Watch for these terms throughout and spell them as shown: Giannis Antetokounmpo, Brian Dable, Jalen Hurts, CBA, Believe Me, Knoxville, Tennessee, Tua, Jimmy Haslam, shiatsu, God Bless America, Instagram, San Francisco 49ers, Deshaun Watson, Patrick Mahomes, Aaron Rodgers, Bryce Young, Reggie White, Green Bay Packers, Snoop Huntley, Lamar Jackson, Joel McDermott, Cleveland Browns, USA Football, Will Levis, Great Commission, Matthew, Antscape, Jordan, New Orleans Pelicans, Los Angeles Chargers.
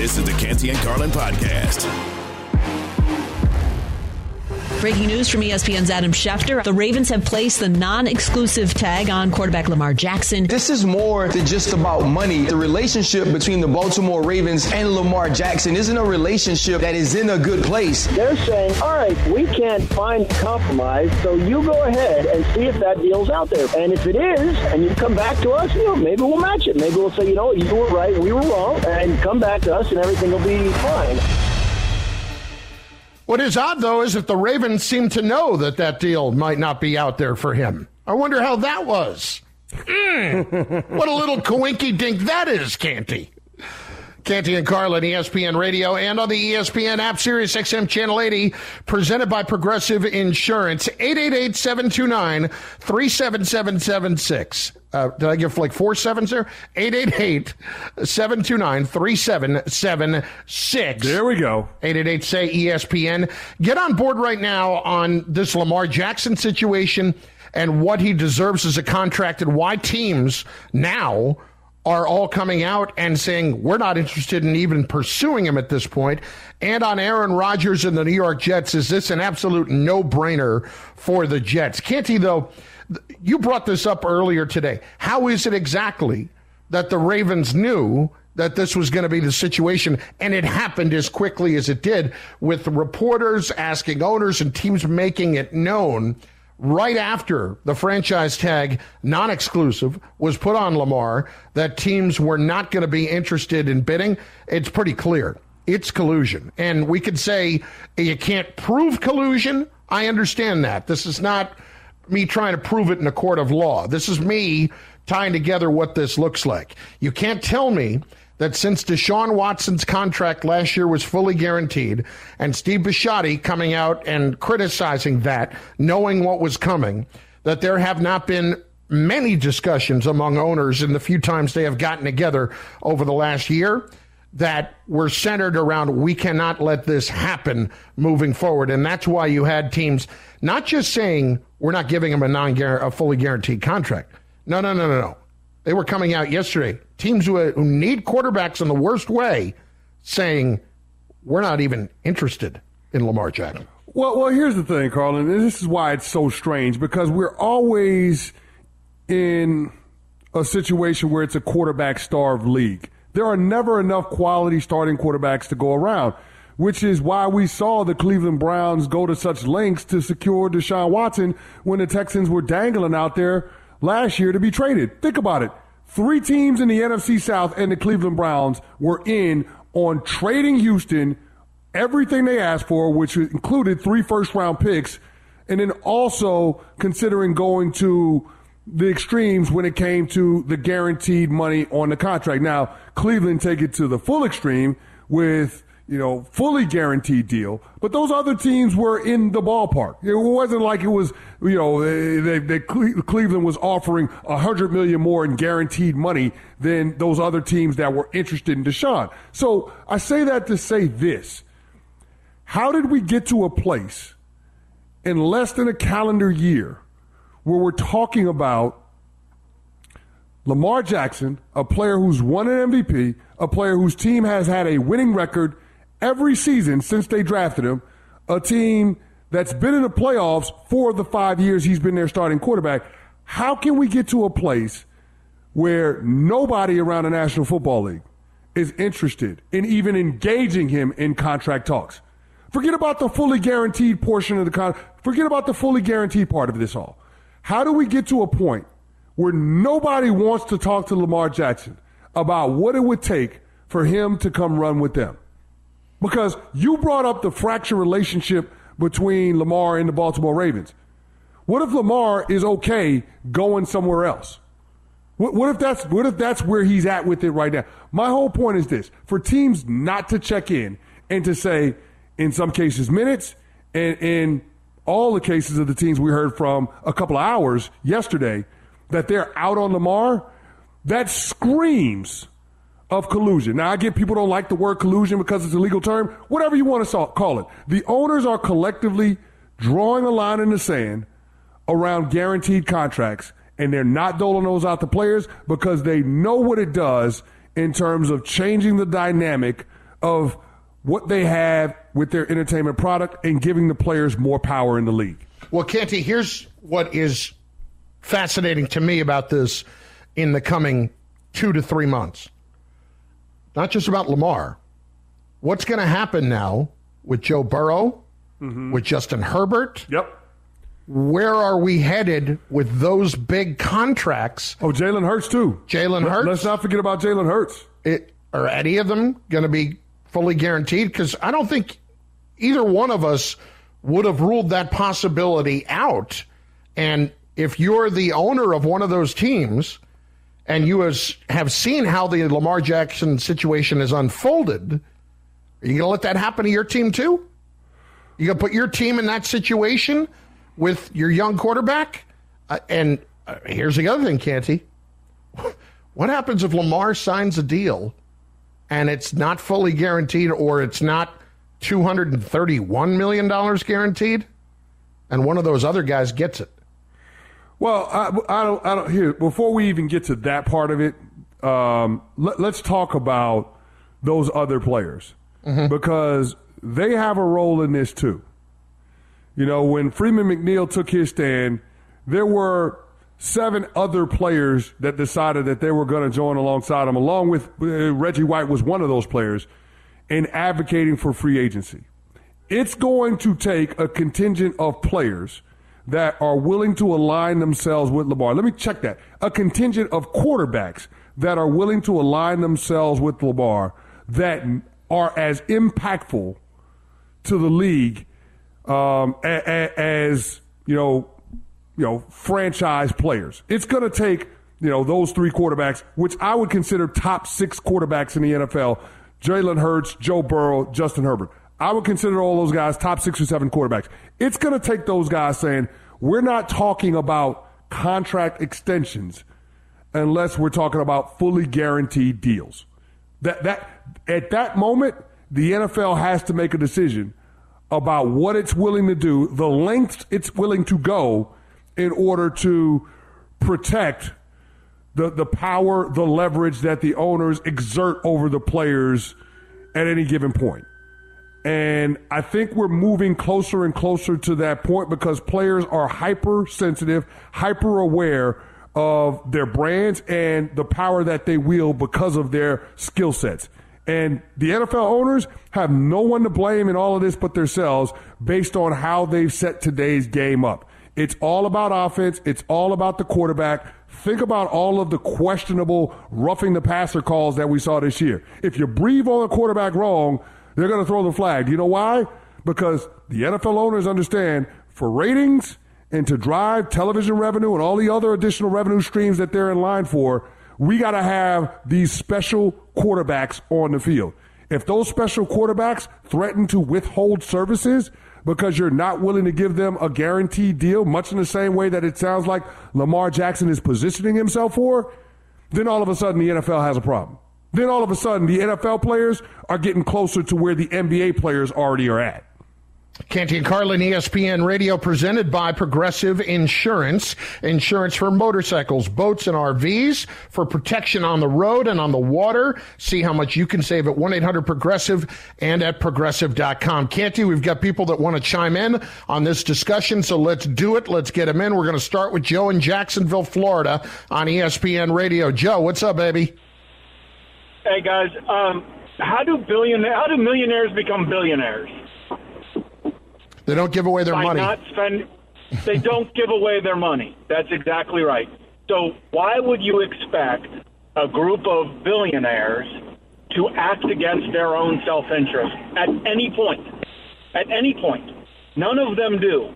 This is the Canty and Carlin Podcast. Breaking news from ESPN's Adam Schefter. The Ravens have placed the non-exclusive tag on quarterback Lamar Jackson. This is more than just about money. The relationship between the Baltimore Ravens and Lamar Jackson isn't a relationship that is in a good place. They're saying, all right, we can't find compromise, so you go ahead and see if that deal's out there. And if it is, and you come back to us, you know, maybe we'll match it. Maybe we'll say, you know, you were right, we were wrong, and come back to us and everything will be fine. What is odd, though, is that the Ravens seem to know that that deal might not be out there for him. I wonder how that was. What a little coinky-dink that is, Canty. Canty and Carlin, ESPN Radio, and on the ESPN app, Sirius XM Channel 80, presented by Progressive Insurance, 888-729-3776. Did I give like 4 sevens there? 888-729-3776. There we go. 888-SAY-ESPN. Get on board right now on this Lamar Jackson situation and what he deserves as a contract and why teams now are all coming out and saying we're not interested in even pursuing him at this point. And on Aaron Rodgers and the New York Jets, is this an absolute no-brainer for the Jets? Canty, though, you brought this up earlier today. How is it exactly that the Ravens knew that this was going to be the situation and it happened as quickly as it did, with reporters asking owners and teams making it known right after the franchise tag, non-exclusive, was put on Lamar, that teams were not going to be interested in bidding? It's pretty clear. It's collusion. And we could say you can't prove collusion. I understand that. This is not me trying to prove it in a court of law. This is me tying together what this looks like. You can't tell me that since Deshaun Watson's contract last year was fully guaranteed, and Steve Bisciotti coming out and criticizing that, knowing what was coming, that there have not been many discussions among owners in the few times they have gotten together over the last year that were centered around, we cannot let this happen moving forward. And that's why you had teams not just saying, we're not giving him a fully guaranteed contract. No. They were coming out yesterday, teams who need quarterbacks in the worst way, saying, we're not even interested in Lamar Jackson. Well, here's the thing, Carlin, and this is why it's so strange, because we're always in a situation where it's a quarterback-starved league. There are never enough quality starting quarterbacks to go around, which is why we saw the Cleveland Browns go to such lengths to secure Deshaun Watson when the Texans were dangling out there last year to be traded. Think about it. 3 teams in the NFC South and the Cleveland Browns were in on trading Houston everything they asked for, which included 3 first-round picks, and then also considering going to the extremes when it came to the guaranteed money on the contract. Now, Cleveland take it to the full extreme with, you know, fully guaranteed deal, but those other teams were in the ballpark. It wasn't like it was, you know, Cleveland was offering $100 million more in guaranteed money than those other teams that were interested in Deshaun. So I say that to say this. How did we get to a place in less than a calendar year where we're talking about Lamar Jackson, a player who's won an MVP, a player whose team has had a winning record every season since they drafted him, a team that's been in the playoffs for the 5 years he's been their starting quarterback? How can we get to a place where nobody around the National Football League is interested in even engaging him in contract talks? Forget about the fully guaranteed portion of the contract. Forget about the fully guaranteed part of this all. How do we get to a point where nobody wants to talk to Lamar Jackson about what it would take for him to come run with them? Because you brought up the fractured relationship between Lamar and the Baltimore Ravens. What if Lamar is okay going somewhere else? What if that's where he's at with it right now? My whole point is this. For teams not to check in and to say, in some cases, minutes, and in all the cases of the teams we heard from a couple of hours yesterday, that they're out on Lamar, that screams of collusion. Now, I get people don't like the word collusion because it's a legal term. Whatever you want to call it. The owners are collectively drawing a line in the sand around guaranteed contracts, and they're not doling those out to players because they know what it does in terms of changing the dynamic of what they have with their entertainment product and giving the players more power in the league. Well, Canty, here's what is fascinating to me about this in the coming 2 to 3 months. Not just about Lamar. What's going to happen now with Joe Burrow, with Justin Herbert? Yep. Where are we headed with those big contracts? Oh, Jalen Hurts, too. Jalen Hurts? Let's not forget about Jalen Hurts. Are any of them going to be fully guaranteed? Because I don't think either one of us would have ruled that possibility out. And if you're the owner of one of those teams and you have seen how the Lamar Jackson situation has unfolded, are you going to let that happen to your team too? You going to put your team in that situation with your young quarterback? And here's the other thing, Canty. What happens if Lamar signs a deal and it's not fully guaranteed, or it's not $231 million guaranteed, and one of those other guys gets it? Well, I don't. Here, before we even get to that part of it, let's talk about those other players, because they have a role in this too. You know, when Freeman McNeil took his stand, there were 7 other players that decided that they were going to join alongside him, along with Reggie White was one of those players, in advocating for free agency. It's going to take a contingent of players that are willing to align themselves with Lamar. Let me check that. A contingent of quarterbacks that are willing to align themselves with Lamar that are as impactful to the league as, you know, franchise players. It's going to take, those 3 quarterbacks, which I would consider top 6 quarterbacks in the NFL, Jalen Hurts, Joe Burrow, Justin Herbert. I would consider all those guys top 6 or 7 quarterbacks. It's going to take those guys saying, we're not talking about contract extensions unless we're talking about fully guaranteed deals. That at that moment, the NFL has to make a decision about what it's willing to do, the lengths it's willing to go in order to protect the power, the leverage that the owners exert over the players at any given point. And I think we're moving closer and closer to that point because players are hypersensitive, hyper-aware of their brands and the power that they wield because of their skill sets. And the NFL owners have no one to blame in all of this but themselves based on how they've set today's game up. It's all about offense. It's all about the quarterback. Think about all of the questionable roughing the passer calls that we saw this year. If you breathe on a quarterback wrong, they're going to throw the flag. You know why? Because the NFL owners understand for ratings and to drive television revenue and all the other additional revenue streams that they're in line for, we got to have these special quarterbacks on the field. If those special quarterbacks threaten to withhold services because you're not willing to give them a guaranteed deal, much in the same way that it sounds like Lamar Jackson is positioning himself for, then all of a sudden the NFL has a problem. Then all of a sudden the NFL players are getting closer to where the NBA players already are at. Canty and Carlin, ESPN Radio, presented by Progressive Insurance. Insurance for motorcycles, boats, and RVs, for protection on the road and on the water. See how much you can save at 1-800-PROGRESSIVE and at Progressive.com. Canty, we've got people that want to chime in on this discussion, so let's do it. Let's get them in. We're going to start with Joe in Jacksonville, Florida, on ESPN Radio. Joe, what's up, baby? Hey, guys. How do millionaires become billionaires? They don't give away their money. They don't give away their money. That's exactly right. So why would you expect a group of billionaires to act against their own self-interest at any point? At any point. None of them do,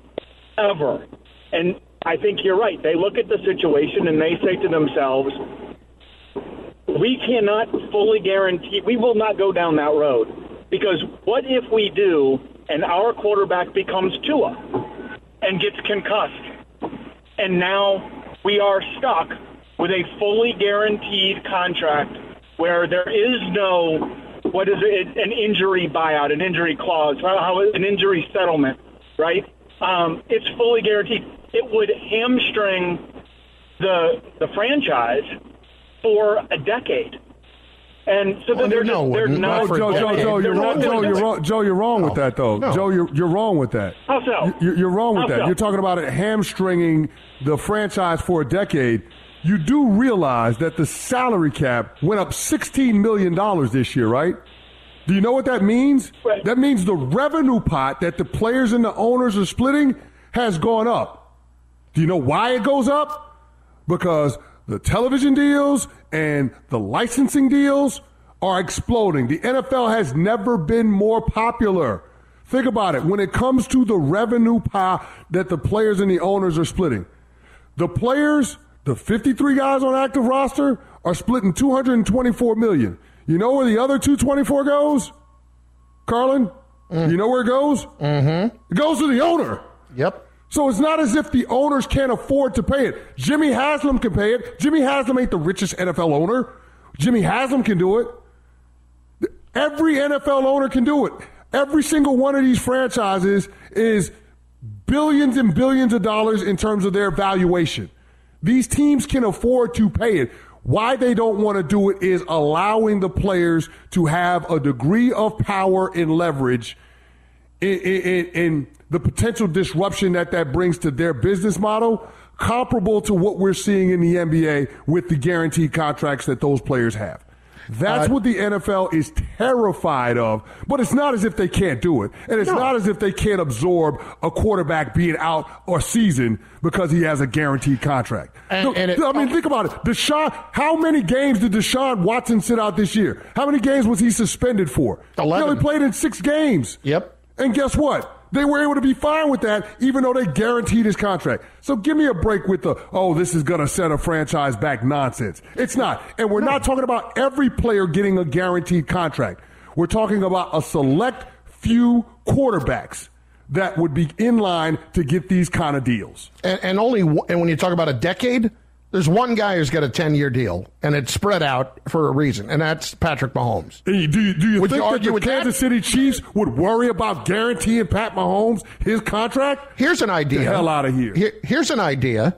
ever. And I think you're right. They look at the situation and they say to themselves, we cannot fully guarantee, we will not go down that road. Because what if we do, and our quarterback becomes Tua and gets concussed, and now we are stuck with a fully guaranteed contract where there is no, what is it, an injury buyout, an injury clause, an injury settlement, right? It's fully guaranteed. It would hamstring the franchise for a decade. And so Joe, you're wrong with that, though. No. Joe, you're wrong with that. How so? You're wrong with that. You're talking about it hamstringing the franchise for a decade. You do realize that the salary cap went up $16 million this year, right? Do you know what that means? Right. That means the revenue pot that the players and the owners are splitting has gone up. Do you know why it goes up? Because the television deals and the licensing deals are exploding. The NFL has never been more popular. Think about it. When it comes to the revenue pie that the players and the owners are splitting, the players, the 53 guys on active roster, are splitting $224 million. You know where the other 224 goes, Carlin? Mm. You know where it goes? Mm-hmm. It goes to the owner. Yep. So it's not as if the owners can't afford to pay it. Jimmy Haslam can pay it. Jimmy Haslam ain't the richest NFL owner. Jimmy Haslam can do it. Every NFL owner can do it. Every single one of these franchises is billions and billions of dollars in terms of their valuation. These teams can afford to pay it. Why they don't want to do it is allowing the players to have a degree of power and leverage in the potential disruption that brings to their business model, comparable to what we're seeing in the NBA with the guaranteed contracts that those players have. That's what the NFL is terrified of, but it's not as if they can't do it. And it's not as if they can't absorb a quarterback being out or seasoned because he has a guaranteed contract. Think about it. Deshaun, how many games did Deshaun Watson sit out this year? How many games was he suspended for? 11. He only played in 6 games. Yep. And guess what? They were able to be fine with that, even though they guaranteed his contract. So give me a break with the, oh, this is going to set a franchise back nonsense. It's not. And we're not talking about every player getting a guaranteed contract. We're talking about a select few quarterbacks that would be in line to get these kind of deals. And when you talk about a decade, there's one guy who's got a 10-year deal, and it's spread out for a reason, and that's Patrick Mahomes. Do you think the Kansas City Chiefs would worry about guaranteeing Pat Mahomes his contract? Here's an idea. Get the hell out of here. Here's an idea.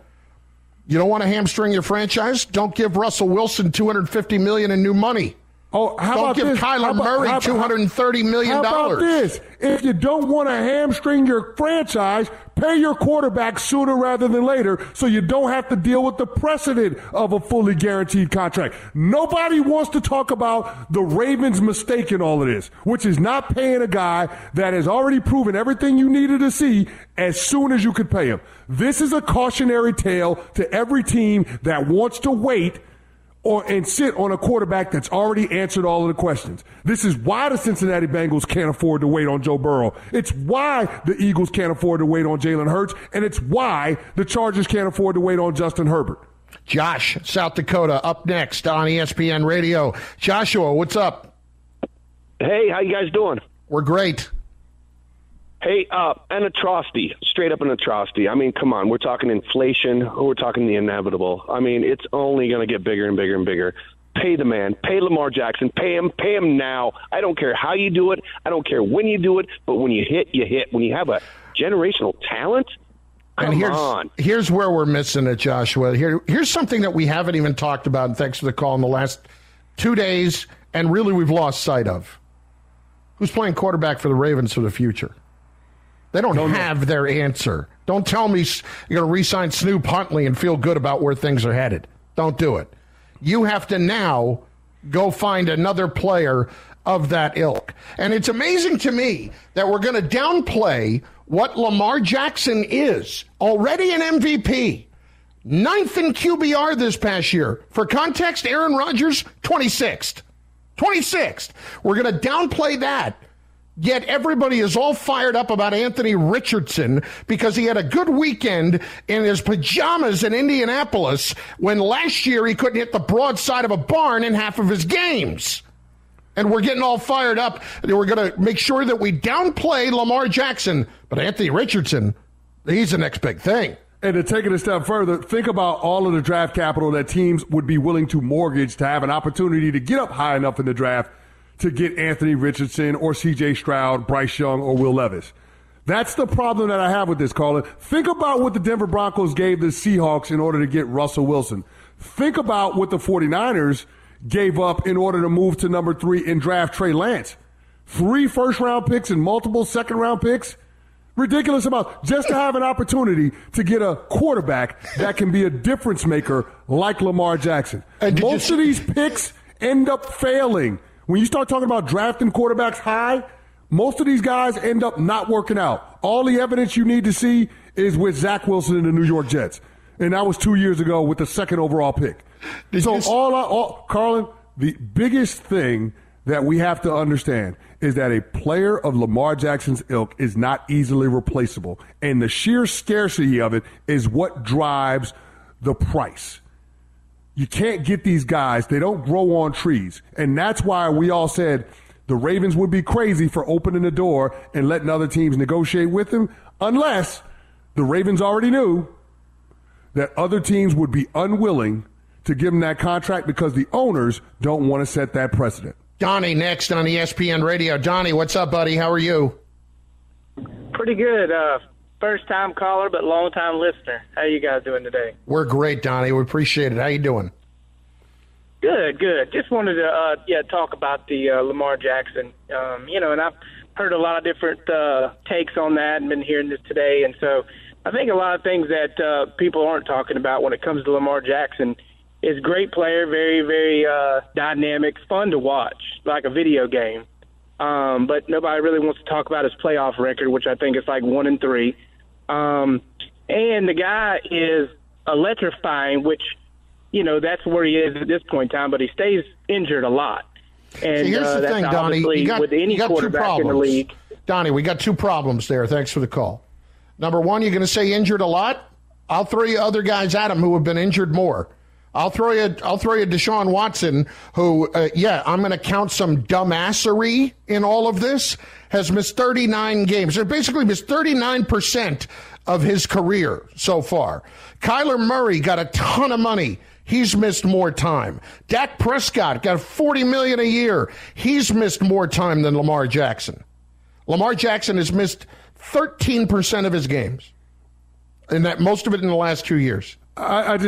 You don't want to hamstring your franchise? Don't give Russell Wilson $250 million in new money. Don't give Kyler Murray $230 million. How about this? If you don't want to hamstring your franchise, pay your quarterback sooner rather than later so you don't have to deal with the precedent of a fully guaranteed contract. Nobody wants to talk about the Ravens' mistake in all of this, which is not paying a guy that has already proven everything you needed to see as soon as you could pay him. This is a cautionary tale to every team that wants to wait and sit on a quarterback that's already answered all of the questions. This is why the Cincinnati Bengals can't afford to wait on Joe Burrow. It's why the Eagles can't afford to wait on Jalen Hurts, and it's why the Chargers can't afford to wait on Justin Herbert. Josh, South Dakota, up next on ESPN Radio. Joshua, what's up? Hey, how you guys doing? We're great. Hey, an atrocity, straight up an atrocity. I mean, come on, we're talking inflation, we're talking the inevitable. I mean, it's only going to get bigger and bigger and bigger. Pay the man, pay Lamar Jackson, pay him now. I don't care how you do it, I don't care when you do it, but when you hit, you hit. When you have a generational talent, here's where we're missing it, Joshua. Here's something that we haven't even talked about, and thanks for the call, in the last 2 days, and really we've lost sight of. Who's playing quarterback for the Ravens for the future? They don't have their answer. Don't tell me you're going to re-sign Snoop Huntley and feel good about where things are headed. Don't do it. You have to now go find another player of that ilk. And it's amazing to me that we're going to downplay what Lamar Jackson is. Already an MVP. 9th in QBR this past year. For context, Aaron Rodgers, 26th. 26th. We're going to downplay that. Yet everybody is all fired up about Anthony Richardson because he had a good weekend in his pajamas in Indianapolis when last year he couldn't hit the broadside of a barn in half of his games. And we're getting all fired up. We're going to make sure that we downplay Lamar Jackson. But Anthony Richardson, he's the next big thing. And to take it a step further, think about all of the draft capital that teams would be willing to mortgage to have an opportunity to get up high enough in the draft to get Anthony Richardson or C.J. Stroud, Bryce Young, or Will Levis. That's the problem that I have with this, Carlin. Think about what the Denver Broncos gave the Seahawks in order to get Russell Wilson. Think about what the 49ers gave up in order to move to number 3 and draft Trey Lance. 3 first-round picks and multiple second-round picks. Ridiculous amount. Just to have an opportunity to get a quarterback that can be a difference maker like Lamar Jackson. Most of these picks end up failing. When you start talking about drafting quarterbacks high, most of these guys end up not working out. All the evidence you need to see is with Zach Wilson and the New York Jets. And that was 2 years ago with the second overall pick. Carlin, the biggest thing that we have to understand is that a player of Lamar Jackson's ilk is not easily replaceable. And the sheer scarcity of it is what drives the price. You can't get these guys. They don't grow on trees. And that's why we all said the Ravens would be crazy for opening the door and letting other teams negotiate with them, unless the Ravens already knew that other teams would be unwilling to give them that contract because the owners don't want to set that precedent. Donnie next on ESPN Radio. Donnie, what's up, buddy? How are you? Pretty good. First-time caller, but long-time listener. How you guys doing today? We're great, Donnie. We appreciate it. How you doing? Good, good. Just wanted to talk about the Lamar Jackson. And I've heard a lot of different takes on that and been hearing this today. And so I think a lot of things that people aren't talking about when it comes to Lamar Jackson is great player, very, very dynamic, fun to watch, like a video game. But nobody really wants to talk about his playoff record, which I think is like 1-3. And the guy is electrifying, which, you know, that's where he is at this point in time, but he stays injured a lot. And here's the thing, Donnie, you got quarterback two problems in the league. Donnie, we got two problems there. Thanks for the call. Number one, you're going to say injured a lot? I'll throw you other guys at him who have been injured more. I'll throw you Deshaun Watson, who, I'm going to count some dumbassery in all of this, has missed 39 games. So basically missed 39% of his career so far. Kyler Murray got a ton of money. He's missed more time. Dak Prescott got $40 million a year. He's missed more time than Lamar Jackson. Lamar Jackson has missed 13% of his games, and that most of it in the last 2 years. And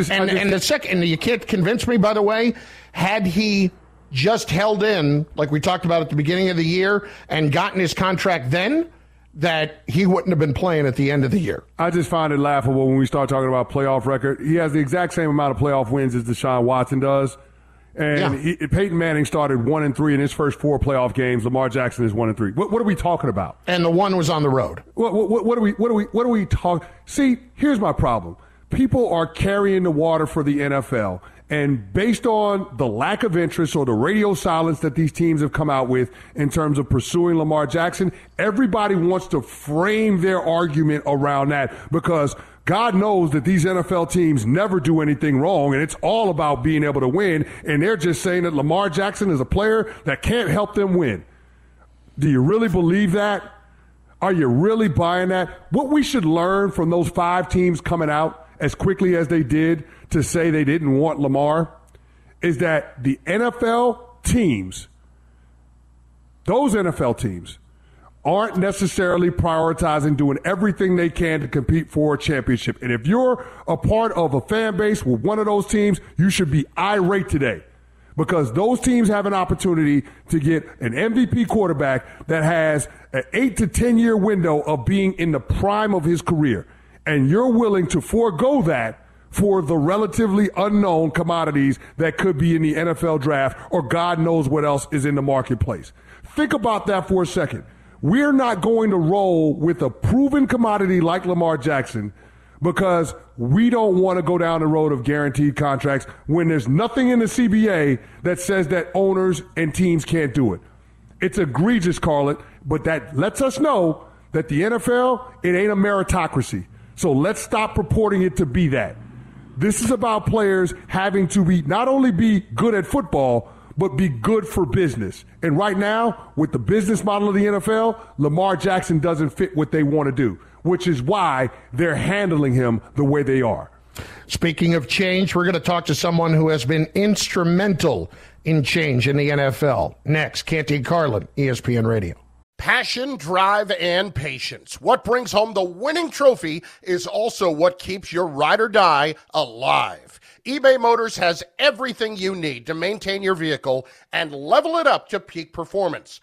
you can't convince me, by the way, had he just held in, like we talked about at the beginning of the year, and gotten his contract then, that he wouldn't have been playing at the end of the year. I just find it laughable when we start talking about playoff record. He has the exact same amount of playoff wins as Deshaun Watson does. And Peyton Manning started 1-3 in his first 4 playoff games. Lamar Jackson is 1-3. What are we talking about? And the one was on the road. What are we talking? See, here's my problem. People are carrying the water for the NFL. And based on the lack of interest or the radio silence that these teams have come out with in terms of pursuing Lamar Jackson, everybody wants to frame their argument around that because God knows that these NFL teams never do anything wrong, and it's all about being able to win, and they're just saying that Lamar Jackson is a player that can't help them win. Do you really believe that? Are you really buying that? What we should learn from those 5 teams coming out as quickly as they did to say they didn't want Lamar is that the NFL teams, those NFL teams, aren't necessarily prioritizing doing everything they can to compete for a championship. And if you're a part of a fan base with one of those teams, you should be irate today because those teams have an opportunity to get an MVP quarterback that has an 8 to 10 year window of being in the prime of his career. And you're willing to forego that for the relatively unknown commodities that could be in the NFL draft or God knows what else is in the marketplace. Think about that for a second. We're not going to roll with a proven commodity like Lamar Jackson because we don't want to go down the road of guaranteed contracts when there's nothing in the CBA that says that owners and teams can't do it. It's egregious, Carlin, but that lets us know that the NFL, it ain't a meritocracy. So let's stop purporting it to be that. This is about players having to be not only be good at football, but be good for business. And right now, with the business model of the NFL, Lamar Jackson doesn't fit what they want to do, which is why they're handling him the way they are. Speaking of change, we're going to talk to someone who has been instrumental in change in the NFL. Next, Canty and Carlin, ESPN Radio. Passion, drive, and patience. What brings home the winning trophy is also what keeps your ride or die alive. eBay Motors has everything you need to maintain your vehicle and level it up to peak performance.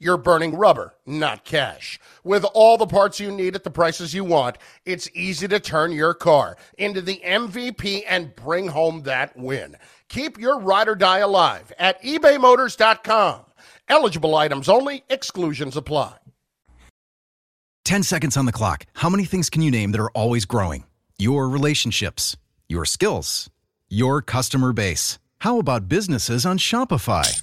you're burning rubber, not cash. With all the parts you need at the prices you want, it's easy to turn your car into the MVP and bring home that win. Keep your ride or die alive at ebaymotors.com. Eligible items only. Exclusions apply. 10 seconds on the clock. How many things can you name that are always growing? Your relationships, your skills, your customer base. How about businesses on Shopify?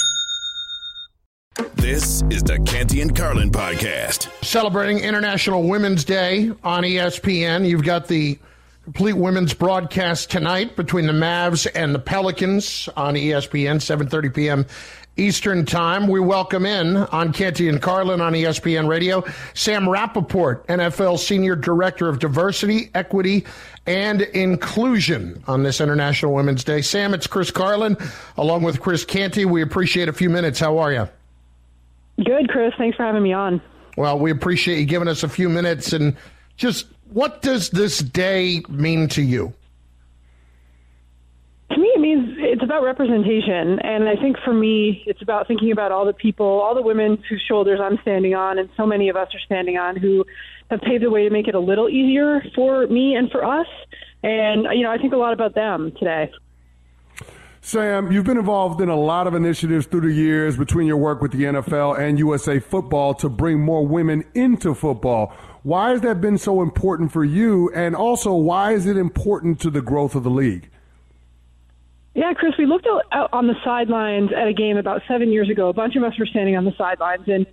This is the Canty and Carlin Podcast. Celebrating International Women's Day on ESPN. You've got the complete women's broadcast tonight between the Mavs and the Pelicans on ESPN, 7:30 p.m. Eastern Time. We welcome in on Canty and Carlin on ESPN Radio, Sam Rappaport, NFL Senior Director of Diversity, Equity, and Inclusion on this International Women's Day. Sam, it's Chris Carlin along with Chris Canty. We appreciate a few minutes. How are you? Good, Chris. Thanks for having me on. Well, we appreciate you giving us a few minutes. And just what does this day mean to you? To me, it means it's about representation. And I think for me, it's about thinking about all the people, all the women whose shoulders I'm standing on, and so many of us are standing on, who have paved the way to make it a little easier for me and for us. And, you know, I think a lot about them today. Sam, you've been involved in a lot of initiatives through the years between your work with the NFL and USA Football to bring more women into football. Why has that been so important for you? And also, why is it important to the growth of the league? Yeah, Chris, we looked out on the sidelines at a game about 7 years ago. A bunch of us were standing on the sidelines and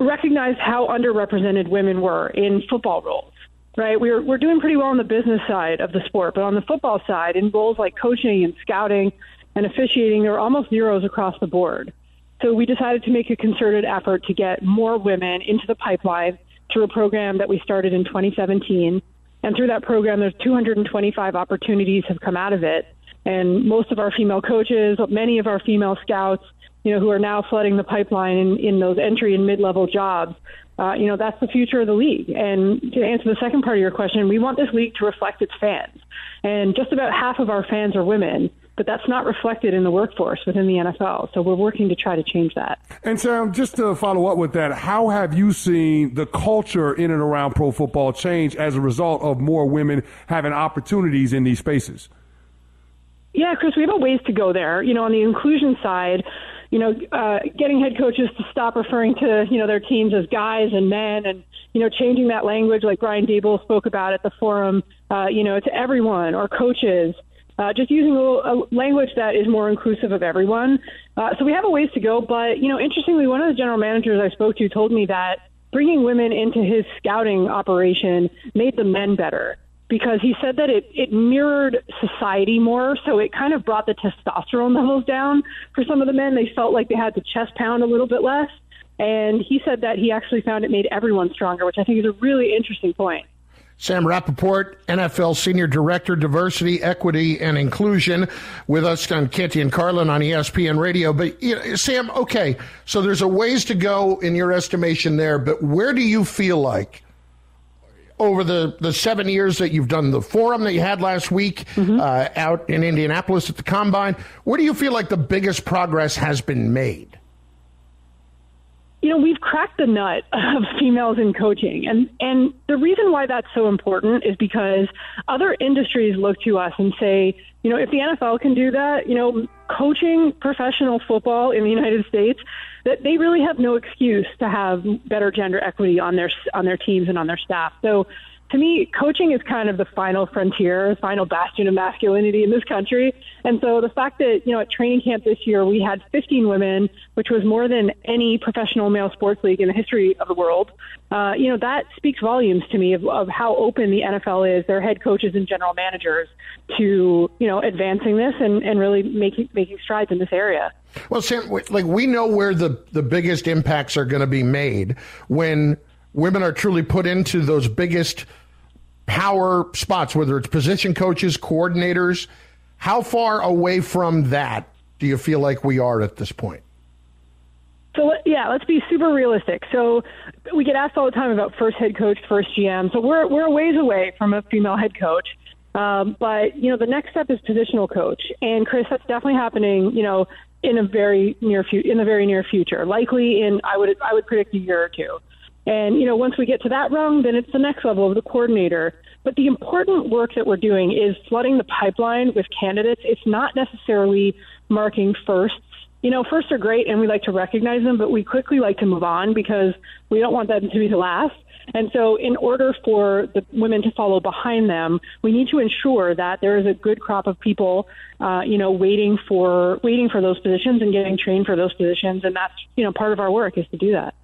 recognized how underrepresented women were in football roles. Right, we're doing pretty well on the business side of the sport, but on the football side, in roles like coaching and scouting and officiating, there were almost zeros across the board. So we decided to make a concerted effort to get more women into the pipeline through a program that we started in 2017. And through that program, there's 225 opportunities have come out of it. And most of our female coaches, many of our female scouts, you know, who are now flooding the pipeline in those entry and mid-level jobs, you know, that's the future of the league. And to answer the second part of your question, we want this league to reflect its fans. And just about half of our fans are women, but that's not reflected in the workforce within the NFL. So we're working to try to change that. And Sam, just to follow up with that, how have you seen the culture in and around pro football change as a result of more women having opportunities in these spaces? Yeah, Chris, we have a ways to go there. You know, on the inclusion side, you know, getting head coaches to stop referring to, you know, their teams as guys and men, and, you know, changing that language like Brian Dable spoke about at the forum, you know, to everyone or coaches, just using a language that is more inclusive of everyone. So we have a ways to go. But, you know, interestingly, one of the general managers I spoke to told me that bringing women into his scouting operation made the men better, because he said that it mirrored society more, so it kind of brought the testosterone levels down for some of the men. They felt like they had to chest pound a little bit less, and he said that he actually found it made everyone stronger, which I think is a really interesting point. Sam Rappaport, NFL Senior Director, Diversity, Equity, and Inclusion, with us on Canty and Carlin on ESPN Radio. But, you know, Sam, okay, so there's a ways to go in your estimation there, but where do you feel like, over the 7 years that you've done the forum that you had last week out in Indianapolis at the Combine, where do you feel like the biggest progress has been made? you know, we've cracked the nut of females in coaching. And the reason why that's so important is because other industries look to us and say, you know, if the NFL can do that, you know, coaching professional football in the United States, that they really have no excuse to have better gender equity on their teams and on their staff. So to me, coaching is kind of the final frontier, final bastion of masculinity in this country. And so the fact that, you know, at training camp this year, we had 15 women, which was more than any professional male sports league in the history of the world. You know, that speaks volumes to me of how open the NFL is, their head coaches and general managers, to, you know, advancing this and really making strides in this area. Well, Sam, like, we know where the biggest impacts are going to be made when women are truly put into those biggest power spots, whether it's position coaches, coordinators. How far away from that do you feel like we are at this point? So, yeah, let's be super realistic. So we get asked all the time about first head coach, first GM. So we're a ways away from a female head coach. But, you know, the next step is positional coach. And, Chris, that's definitely happening, you know, in the very near future, likely in, I would predict, a year or two. And, you know, once we get to that rung, then it's the next level of the coordinator. But the important work that we're doing is flooding the pipeline with candidates. It's not necessarily marking firsts. You know, firsts are great and we like to recognize them, but we quickly like to move on because we don't want them to be the last. And so in order for the women to follow behind them, we need to ensure that there is a good crop of people, you know, waiting for those positions and getting trained for those positions. And that's, you know, part of our work is to do that.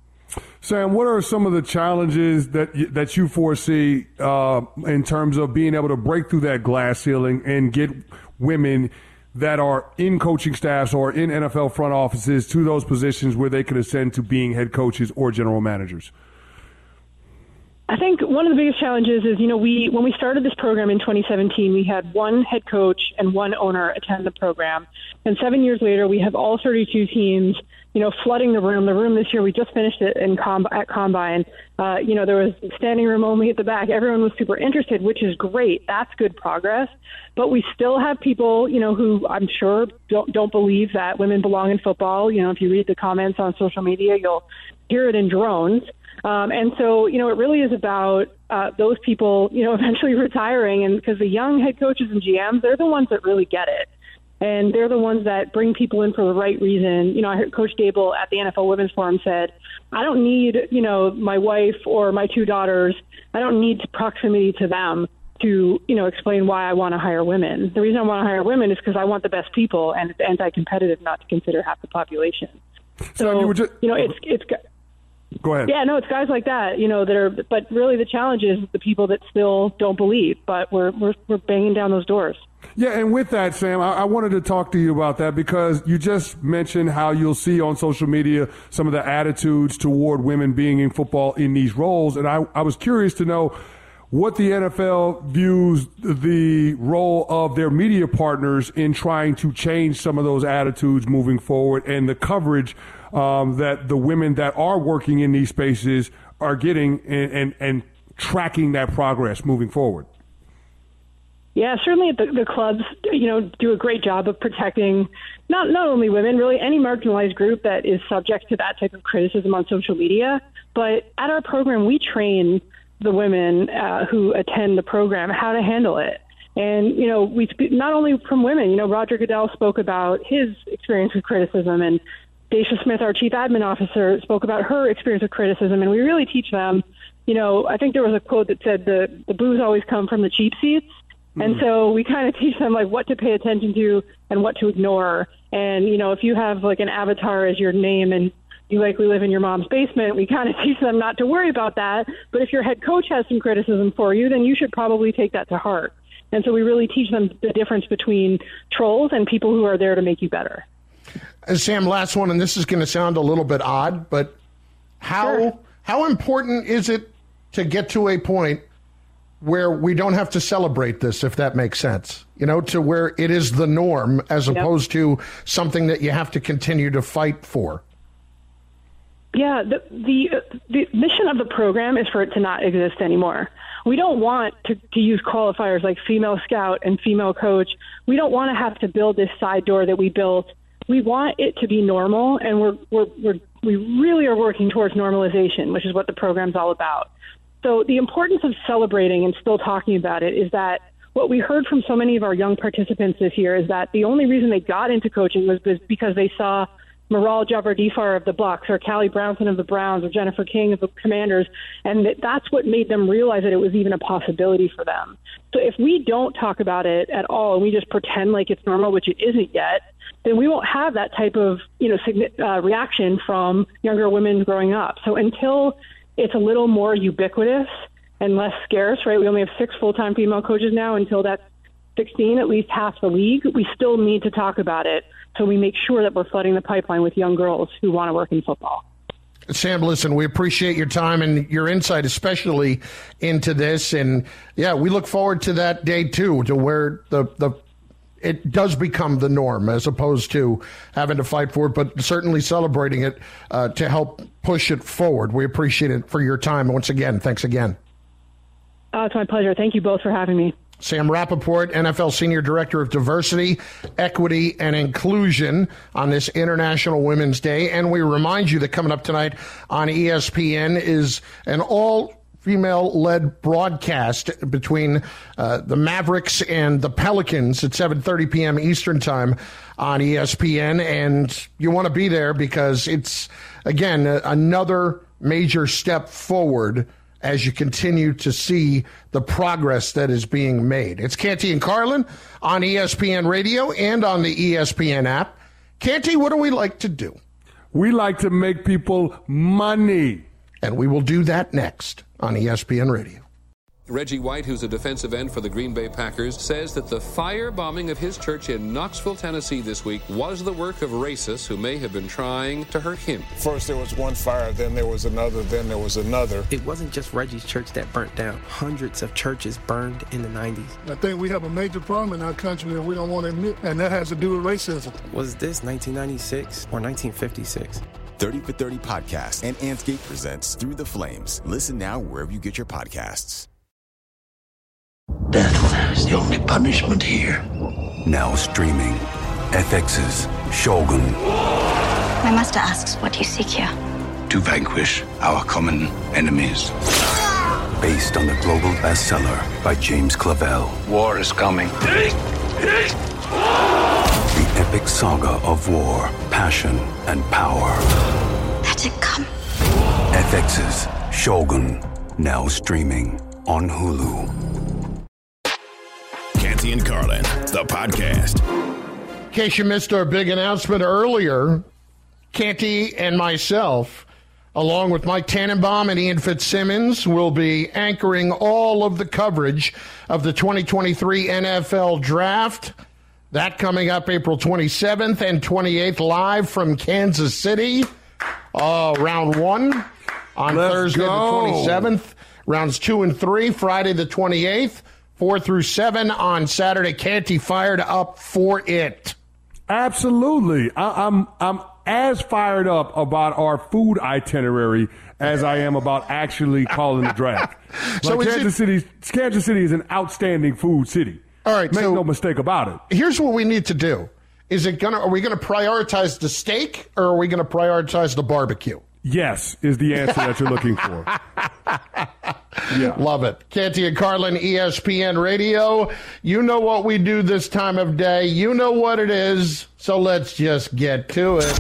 Sam, what are some of the challenges that you foresee in terms of being able to break through that glass ceiling and get women that are in coaching staffs or in NFL front offices to those positions where they could ascend to being head coaches or general managers? I think one of the biggest challenges is, you know, when we started this program in 2017, we had one head coach and one owner attend the program. And 7 years later, we have all 32 teams, you know, flooding the room. The room this year, we just finished it at Combine. You know, there was standing room only at the back. Everyone was super interested, which is great. That's good progress. But we still have people, you know, who I'm sure don't believe that women belong in football. You know, if you read the comments on social media, you'll hear it in drones. And so, you know, it really is about those people, you know, eventually retiring. And because the young head coaches and GMs, they're the ones that really get it. And they're the ones that bring people in for the right reason. You know, I heard Coach Dable at the NFL Women's Forum said, I don't need, you know, my wife or my two daughters. I don't need proximity to them to, you know, explain why I want to hire women. The reason I want to hire women is because I want the best people, and it's anti-competitive not to consider half the population. So, Go ahead. Yeah, no, it's guys like that, you know, but really the challenge is the people that still don't believe, but we're banging down those doors. Yeah, and with that, Sam, I wanted to talk to you about that because you just mentioned how you'll see on social media some of the attitudes toward women being in football in these roles. And I was curious to know what the NFL views the role of their media partners in trying to change some of those attitudes moving forward and the coverage that the women that are working in these spaces are getting and tracking that progress moving forward. Yeah, certainly the clubs, you know, do a great job of protecting not only women, really any marginalized group that is subject to that type of criticism on social media. But at our program, we train the women who attend the program how to handle it. And, you know, we speak not only from women, you know, Roger Goodell spoke about his experience with criticism, and Dacia Smith, our chief admin officer, spoke about her experience with criticism, and we really teach them, you know, I think there was a quote that said the boos always come from the cheap seats. Mm-hmm. And so we kind of teach them, like, what to pay attention to and what to ignore. And, you know, if you have, like, an avatar as your name and you likely live in your mom's basement, we kind of teach them not to worry about that. But if your head coach has some criticism for you, then you should probably take that to heart. And so we really teach them the difference between trolls and people who are there to make you better. Sam, last one, and this is going to sound a little bit odd, but how important is it to get to a point where we don't have to celebrate this, if that makes sense? You know, to where it is the norm as opposed to something that you have to continue to fight for. Yeah, the mission of the program is for it to not exist anymore. We don't want to use qualifiers like female scout and female coach. We don't want to have to build this side door that we built. We want it to be normal, and we're we really are working towards normalization, which is what the program's all about. So the importance of celebrating and still talking about it is that what we heard from so many of our young participants this year is that the only reason they got into coaching was because they saw Maral Jabardifar of the Bucks or Callie Brownson of the Browns or Jennifer King of the Commanders, and that's what made them realize that it was even a possibility for them. So if we don't talk about it at all and we just pretend like it's normal, which it isn't yet, then we won't have that type of reaction from younger women growing up. So until it's a little more ubiquitous and less scarce, right? We only have 6 full-time female coaches now. Until that's 16, at least half the league, we still need to talk about it so we make sure that we're flooding the pipeline with young girls who want to work in football. Sam, listen, we appreciate your time and your insight, especially into this. And, yeah, we look forward to that day, too, to where it does become the norm as opposed to having to fight for it, but certainly celebrating it to help push it forward. We appreciate it for your time. Once again, thanks again. Oh, it's my pleasure. Thank you both for having me. Sam Rappaport, NFL Senior Director of Diversity, Equity, and Inclusion on this International Women's Day. And we remind you that coming up tonight on ESPN is an all-female-led broadcast between the Mavericks and the Pelicans at 7:30 p.m. Eastern Time on ESPN. And you want to be there because it's, again, another major step forward as you continue to see the progress that is being made. It's Canty and Carlin on ESPN Radio and on the ESPN app. Canty, what do we like to do? We like to make people money. And we will do that next on ESPN Radio. Reggie White, who's a defensive end for the Green Bay Packers, says that the firebombing of his church in Knoxville, Tennessee this week was the work of racists who may have been trying to hurt him. First there was one fire, then there was another, then there was another. It wasn't just Reggie's church that burnt down. Hundreds of churches burned in the 90s. I think we have a major problem in our country that we don't want to admit, and that has to do with racism. Was this 1996 or 1956? 30 for 30 podcast and Antscape presents Through the Flames. Listen now wherever you get your podcasts. Death is the only punishment here. Now streaming, FX's Shogun. My master asks, what do you seek here? To vanquish our common enemies. Based on the global bestseller by James Clavell. War is coming. The epic saga of war, passion, and power. Let it come. FX's Shogun. Now streaming on Hulu. Canty and Carlin, the podcast. In case you missed our big announcement earlier, Canty and myself, along with Mike Tannenbaum and Ian Fitzsimmons, will be anchoring all of the coverage of the 2023 NFL Draft. That coming up April 27th and 28th, live from Kansas City. Round 1 on Thursday the 27th. Rounds 2 and 3, Friday the 28th. 4 through 7 on Saturday. Canty fired up for it. Absolutely. I'm as fired up about our food itinerary as I am about actually calling the draft. So like Kansas City is an outstanding food city. All right. Make no mistake about it. Here's what we need to do. Are we going to prioritize the steak or are we going to prioritize the barbecue? Yes, is the answer that you're looking for. Yeah. Love it. Canty and Carlin, ESPN Radio. You know what we do this time of day. You know what it is. So let's just get to it.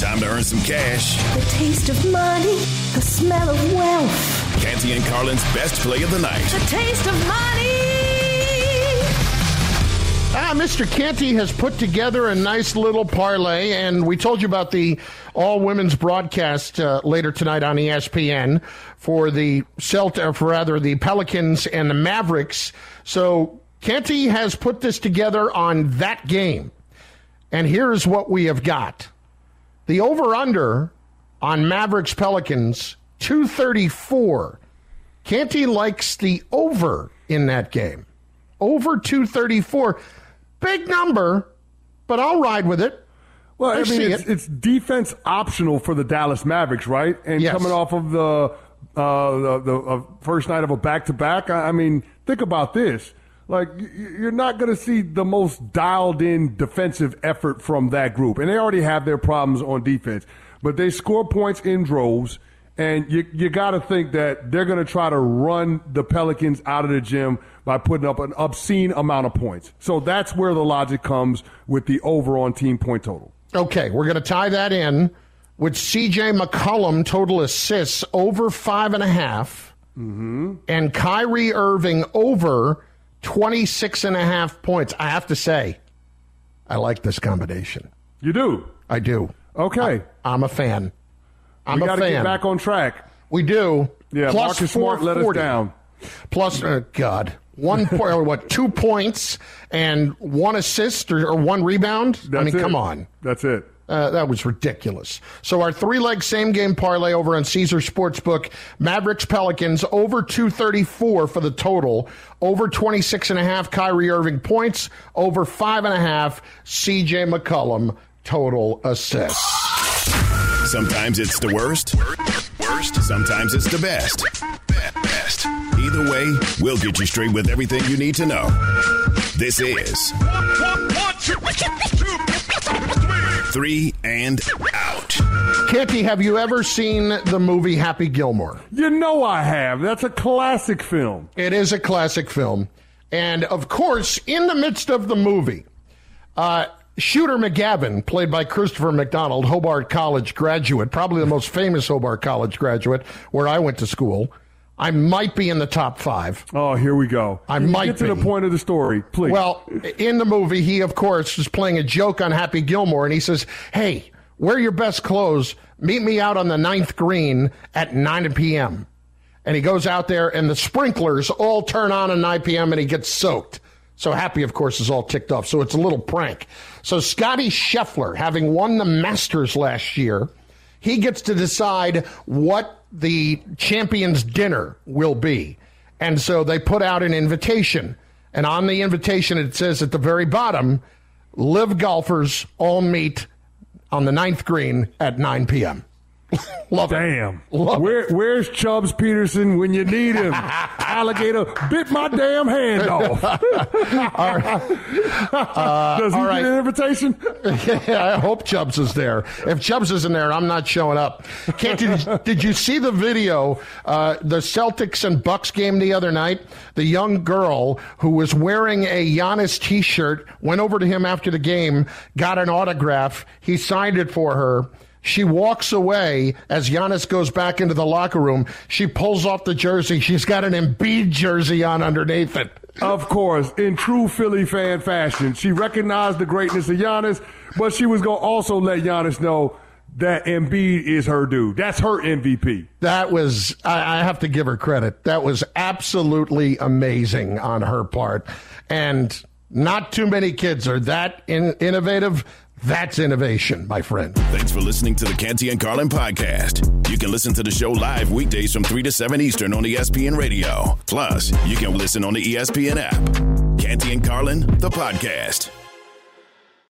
Time to earn some cash. The taste of money, the smell of wealth. Canty and Carlin's best play of the night. The taste of money. Mr. Canty has put together a nice little parlay, and we told you about the all-women's broadcast later tonight on ESPN for the Pelicans and the Mavericks. So Canty has put this together on that game, and here's what we have got. The over-under on Mavericks-Pelicans, 234. Canty likes the over in that game. Over 234. Big number, but I'll ride with it. Well, I mean, it's defense optional for the Dallas Mavericks, right? And yes, coming off of the first night of a back-to-back, I mean, think about this. Like, you're not going to see the most dialed-in defensive effort from that group. And they already have their problems on defense. But they score points in droves, and you got to think that they're going to try to run the Pelicans out of the gym by putting up an obscene amount of points. So that's where the logic comes with the over on team point total. Okay, we're going to tie that in with C.J. McCollum total assists over 5.5 and Kyrie Irving over 26.5 points. I have to say, I like this combination. You do? I do. Okay. I'm a fan. I'm a fan. We got to get back on track. We do. Yeah, plus Marcus Smart let us down. Plus, God, 1 point, or what, 2 points and one assist or one rebound? That's it. Come on. That's it. That was ridiculous. So our three-leg same-game parlay over on Caesars Sportsbook, Mavericks-Pelicans, over 234 for the total, over 26.5 Kyrie Irving points, over 5.5 C.J. McCollum total assists. Sometimes it's the worst. Sometimes it's the best. Either way, we'll get you straight with everything you need to know. This is 3 and Out. Canty, have you ever seen the movie Happy Gilmore? You know I have. That's a classic film. It is a classic film. And, of course, in the midst of the movie, Shooter McGavin, played by Christopher McDonald, Hobart College graduate, probably the most famous Hobart College graduate where I went to school. I might be in the top five. Oh, here we go. Get to the point of the story, please. Well, in the movie, he, of course, is playing a joke on Happy Gilmore, and he says, hey, wear your best clothes. Meet me out on the 9th green at 9 p.m. And he goes out there, and the sprinklers all turn on at 9 p.m., and he gets soaked. So Happy, of course, is all ticked off, so it's a little prank. So Scotty Scheffler, having won the Masters last year, he gets to decide what the champions' dinner will be. And so they put out an invitation. And on the invitation, it says at the very bottom, live golfers all meet on the 9th green at 9 p.m. Love damn. It. Love it. Where's Chubbs Peterson when you need him? Alligator bit my damn hand off. All right. Does he get an invitation? Yeah, I hope Chubbs is there. If Chubbs isn't there, I'm not showing up. Did you see the video, the Celtics and Bucks game the other night? The young girl who was wearing a Giannis T-shirt went over to him after the game, got an autograph. He signed it for her. She walks away as Giannis goes back into the locker room. She pulls off the jersey. She's got an Embiid jersey on underneath it. Of course, in true Philly fan fashion. She recognized the greatness of Giannis, but she was going to also let Giannis know that Embiid is her dude. That's her MVP. That was, I have to give her credit. That was absolutely amazing on her part. And not too many kids are that innovative. That's innovation, my friend. Thanks for listening to the Canty and Carlin Podcast. You can listen to the show live weekdays from 3 to 7 Eastern on ESPN Radio. Plus, you can listen on the ESPN app. Canty and Carlin, the podcast.